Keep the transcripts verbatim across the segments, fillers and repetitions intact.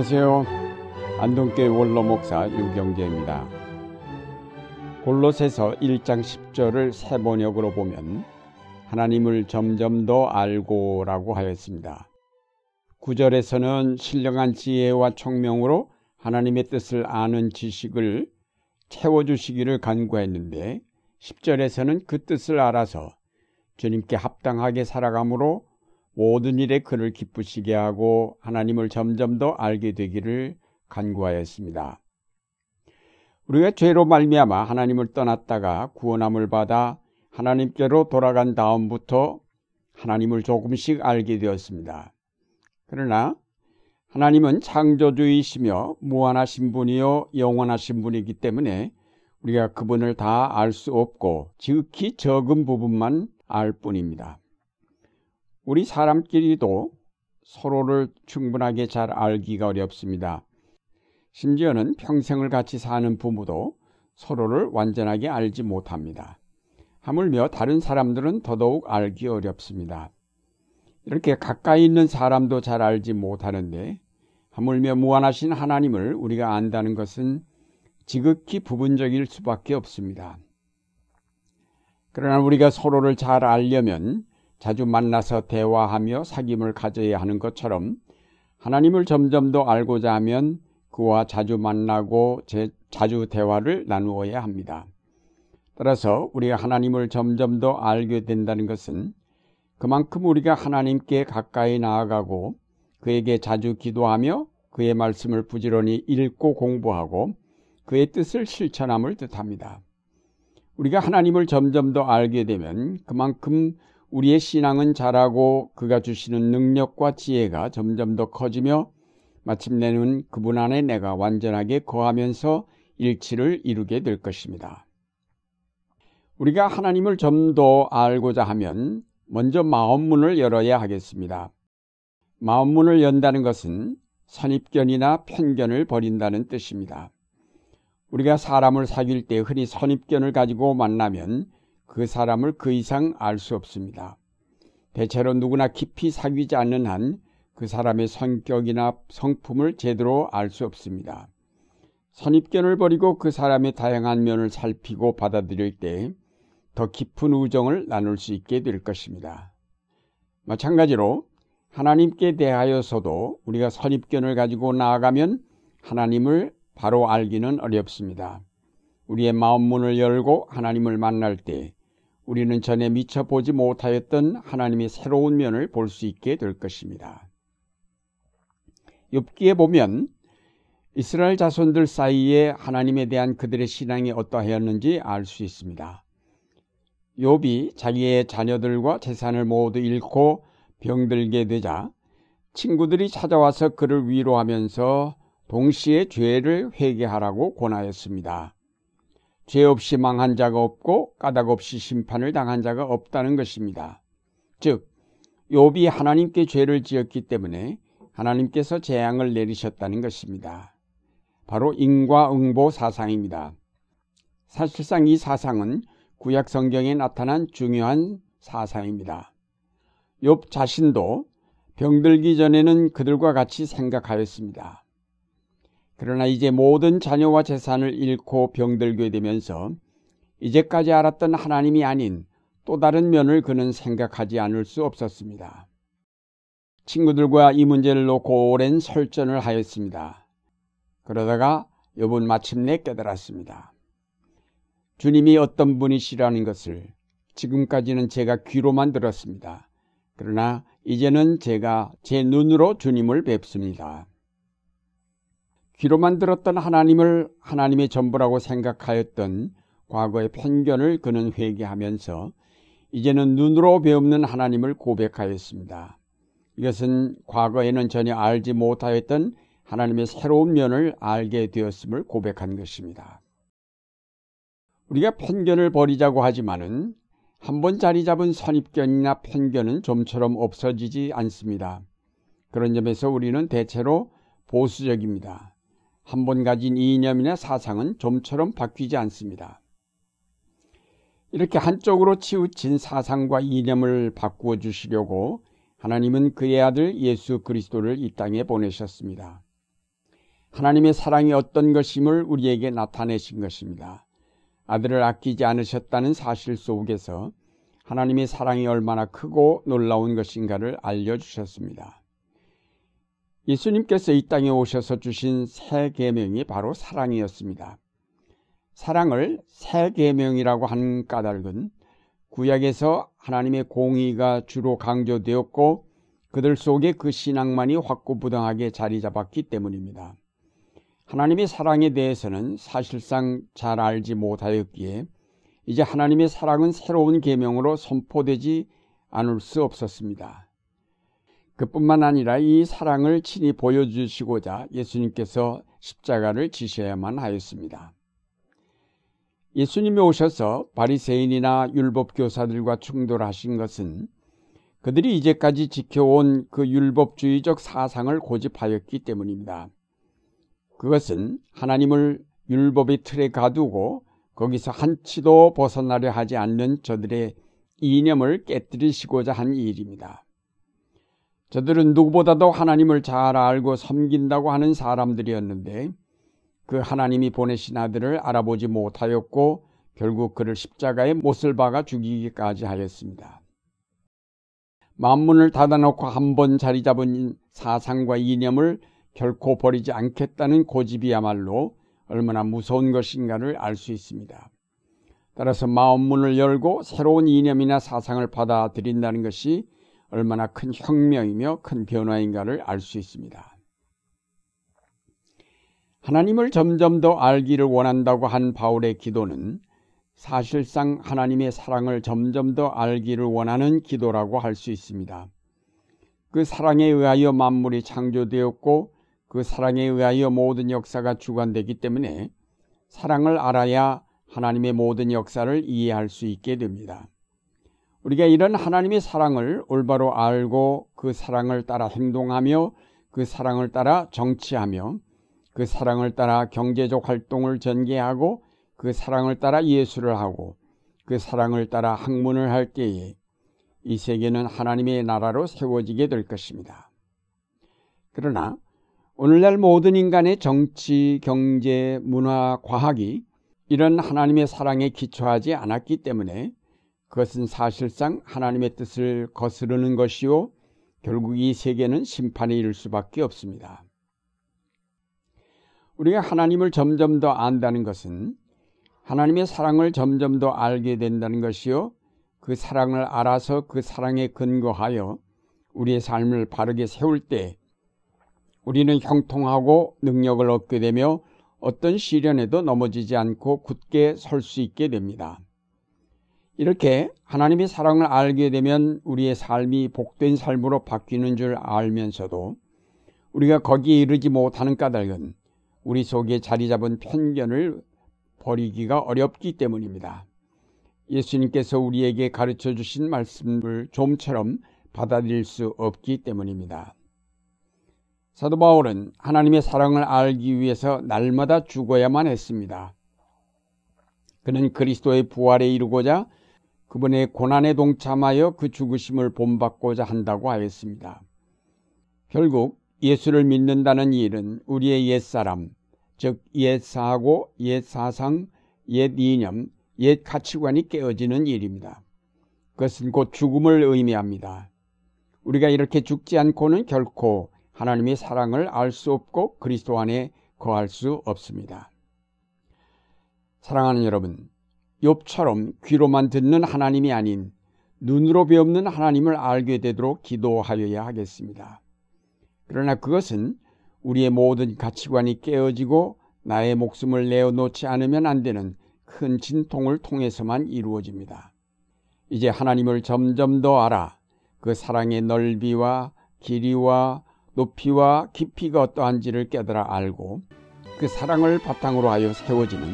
안녕하세요. 안동교회 원로 목사 유경재입니다. 골로새서 일 장 십 절을 새 번역으로 보면 하나님을 점점 더 알고 라고 하였습니다. 구 절에서는 신령한 지혜와 총명으로 하나님의 뜻을 아는 지식을 채워주시기를 간구했는데 십 절에서는 그 뜻을 알아서 주님께 합당하게 살아감으로 모든 일에 그를 기쁘시게 하고 하나님을 점점 더 알게 되기를 간구하였습니다. 우리가 죄로 말미암아 하나님을 떠났다가 구원함을 받아 하나님께로 돌아간 다음부터 하나님을 조금씩 알게 되었습니다. 그러나 하나님은 창조주이시며 무한하신 분이요 영원하신 분이기 때문에 우리가 그분을 다 알 수 없고 지극히 적은 부분만 알 뿐입니다. 우리 사람끼리도 서로를 충분하게 잘 알기가 어렵습니다. 심지어는 평생을 같이 사는 부부도 서로를 완전하게 알지 못합니다. 하물며 다른 사람들은 더더욱 알기 어렵습니다. 이렇게 가까이 있는 사람도 잘 알지 못하는데 하물며 무한하신 하나님을 우리가 안다는 것은 지극히 부분적일 수밖에 없습니다. 그러나 우리가 서로를 잘 알려면 자주 만나서 대화하며 사귐을 가져야 하는 것처럼 하나님을 점점 더 알고자 하면 그와 자주 만나고 자주 대화를 나누어야 합니다. 따라서 우리가 하나님을 점점 더 알게 된다는 것은 그만큼 우리가 하나님께 가까이 나아가고 그에게 자주 기도하며 그의 말씀을 부지런히 읽고 공부하고 그의 뜻을 실천함을 뜻합니다. 우리가 하나님을 점점 더 알게 되면 그만큼 우리의 신앙은 자라고 그가 주시는 능력과 지혜가 점점 더 커지며 마침내는 그분 안에 내가 완전하게 거하면서 일치를 이루게 될 것입니다. 우리가 하나님을 좀 더 알고자 하면 먼저 마음문을 열어야 하겠습니다. 마음문을 연다는 것은 선입견이나 편견을 버린다는 뜻입니다. 우리가 사람을 사귈 때 흔히 선입견을 가지고 만나면 그 사람을 그 이상 알 수 없습니다. 대체로 누구나 깊이 사귀지 않는 한 그 사람의 성격이나 성품을 제대로 알 수 없습니다. 선입견을 버리고 그 사람의 다양한 면을 살피고 받아들일 때 더 깊은 우정을 나눌 수 있게 될 것입니다. 마찬가지로 하나님께 대하여서도 우리가 선입견을 가지고 나아가면 하나님을 바로 알기는 어렵습니다. 우리의 마음문을 열고 하나님을 만날 때 우리는 전에 미처 보지 못하였던 하나님의 새로운 면을 볼 수 있게 될 것입니다. 욥기에 보면 이스라엘 자손들 사이에 하나님에 대한 그들의 신앙이 어떠하였는지 알 수 있습니다. 욥이 자기의 자녀들과 재산을 모두 잃고 병들게 되자 친구들이 찾아와서 그를 위로하면서 동시에 죄를 회개하라고 권하였습니다. 죄 없이 망한 자가 없고 까닭 없이 심판을 당한 자가 없다는 것입니다. 즉, 욥이 하나님께 죄를 지었기 때문에 하나님께서 재앙을 내리셨다는 것입니다. 바로 인과응보 사상입니다. 사실상 이 사상은 구약 성경에 나타난 중요한 사상입니다. 욥 자신도 병들기 전에는 그들과 같이 생각하였습니다. 그러나 이제 모든 자녀와 재산을 잃고 병들게 되면서 이제까지 알았던 하나님이 아닌 또 다른 면을 그는 생각하지 않을 수 없었습니다. 친구들과 이 문제를 놓고 오랜 설전을 하였습니다. 그러다가 욥은 마침내 깨달았습니다. 주님이 어떤 분이시라는 것을 지금까지는 제가 귀로만 들었습니다. 그러나 이제는 제가 제 눈으로 주님을 뵙습니다. 귀로만 들었던 하나님을 하나님의 전부라고 생각하였던 과거의 편견을 그는 회개하면서 이제는 눈으로 배우는 하나님을 고백하였습니다. 이것은 과거에는 전혀 알지 못하였던 하나님의 새로운 면을 알게 되었음을 고백한 것입니다. 우리가 편견을 버리자고 하지만은 한번 자리 잡은 선입견이나 편견은 좀처럼 없어지지 않습니다. 그런 점에서 우리는 대체로 보수적입니다. 한 번 가진 이념이나 사상은 좀처럼 바뀌지 않습니다. 이렇게 한쪽으로 치우친 사상과 이념을 바꾸어 주시려고 하나님은 그의 아들 예수 그리스도를 이 땅에 보내셨습니다. 하나님의 사랑이 어떤 것임을 우리에게 나타내신 것입니다. 아들을 아끼지 않으셨다는 사실 속에서 하나님의 사랑이 얼마나 크고 놀라운 것인가를 알려주셨습니다. 예수님께서 이 땅에 오셔서 주신 새 계명이 바로 사랑이었습니다. 사랑을 새 계명이라고 한 까닭은 구약에서 하나님의 공의가 주로 강조되었고 그들 속에 그 신앙만이 확고부당하게 자리 잡았기 때문입니다. 하나님의 사랑에 대해서는 사실상 잘 알지 못하였기에 이제 하나님의 사랑은 새로운 계명으로 선포되지 않을 수 없었습니다. 그뿐만 아니라 이 사랑을 친히 보여주시고자 예수님께서 십자가를 지셔야만 하였습니다. 예수님이 오셔서 바리새인이나 율법교사들과 충돌하신 것은 그들이 이제까지 지켜온 그 율법주의적 사상을 고집하였기 때문입니다. 그것은 하나님을 율법의 틀에 가두고 거기서 한치도 벗어나려 하지 않는 저들의 이념을 깨뜨리시고자 한 일입니다. 저들은 누구보다도 하나님을 잘 알고 섬긴다고 하는 사람들이었는데 그 하나님이 보내신 아들을 알아보지 못하였고 결국 그를 십자가에 못을 박아 죽이기까지 하였습니다. 만문을 닫아놓고 한번 자리 잡은 사상과 이념을 결코 버리지 않겠다는 고집이야말로 얼마나 무서운 것인가를 알 수 있습니다. 따라서 마음문을 열고 새로운 이념이나 사상을 받아들인다는 것이 얼마나 큰 혁명이며 큰 변화인가를 알 수 있습니다. 하나님을 점점 더 알기를 원한다고 한 바울의 기도는 사실상 하나님의 사랑을 점점 더 알기를 원하는 기도라고 할 수 있습니다. 그 사랑에 의하여 만물이 창조되었고 그 사랑에 의하여 모든 역사가 주관되기 때문에 사랑을 알아야 하나님의 모든 역사를 이해할 수 있게 됩니다. 우리가 이런 하나님의 사랑을 올바로 알고 그 사랑을 따라 행동하며 그 사랑을 따라 정치하며 그 사랑을 따라 경제적 활동을 전개하고 그 사랑을 따라 예술을 하고 그 사랑을 따라 학문을 할 때에 이 세계는 하나님의 나라로 세워지게 될 것입니다. 그러나 오늘날 모든 인간의 정치, 경제, 문화, 과학이 이런 하나님의 사랑에 기초하지 않았기 때문에 그것은 사실상 하나님의 뜻을 거스르는 것이요 결국 이 세계는 심판에 이를 수밖에 없습니다. 우리가 하나님을 점점 더 안다는 것은 하나님의 사랑을 점점 더 알게 된다는 것이요 그 사랑을 알아서 그 사랑에 근거하여 우리의 삶을 바르게 세울 때 우리는 형통하고 능력을 얻게 되며 어떤 시련에도 넘어지지 않고 굳게 설 수 있게 됩니다. 이렇게 하나님의 사랑을 알게 되면 우리의 삶이 복된 삶으로 바뀌는 줄 알면서도 우리가 거기에 이르지 못하는 까닭은 우리 속에 자리 잡은 편견을 버리기가 어렵기 때문입니다. 예수님께서 우리에게 가르쳐 주신 말씀을 좀처럼 받아들일 수 없기 때문입니다. 사도 바울은 하나님의 사랑을 알기 위해서 날마다 죽어야만 했습니다. 그는 그리스도의 부활에 이르고자 그분의 고난에 동참하여 그 죽으심을 본받고자 한다고 하였습니다. 결국 예수를 믿는다는 일은 우리의 옛사람, 즉 옛사하고 옛사상, 옛 이념, 옛 가치관이 깨어지는 일입니다. 그것은 곧 죽음을 의미합니다. 우리가 이렇게 죽지 않고는 결코 하나님의 사랑을 알 수 없고 그리스도 안에 거할 수 없습니다. 사랑하는 여러분, 욥처럼 귀로만 듣는 하나님이 아닌 눈으로 배우는 하나님을 알게 되도록 기도하여야 하겠습니다. 그러나 그것은 우리의 모든 가치관이 깨어지고 나의 목숨을 내어놓지 않으면 안 되는 큰 진통을 통해서만 이루어집니다. 이제 하나님을 점점 더 알아 그 사랑의 넓이와 길이와 높이와 깊이가 어떠한지를 깨달아 알고 그 사랑을 바탕으로 하여 세워지는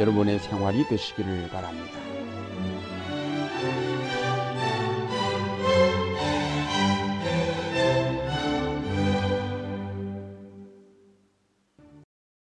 여러분의 생활이 되시기를 바랍니다.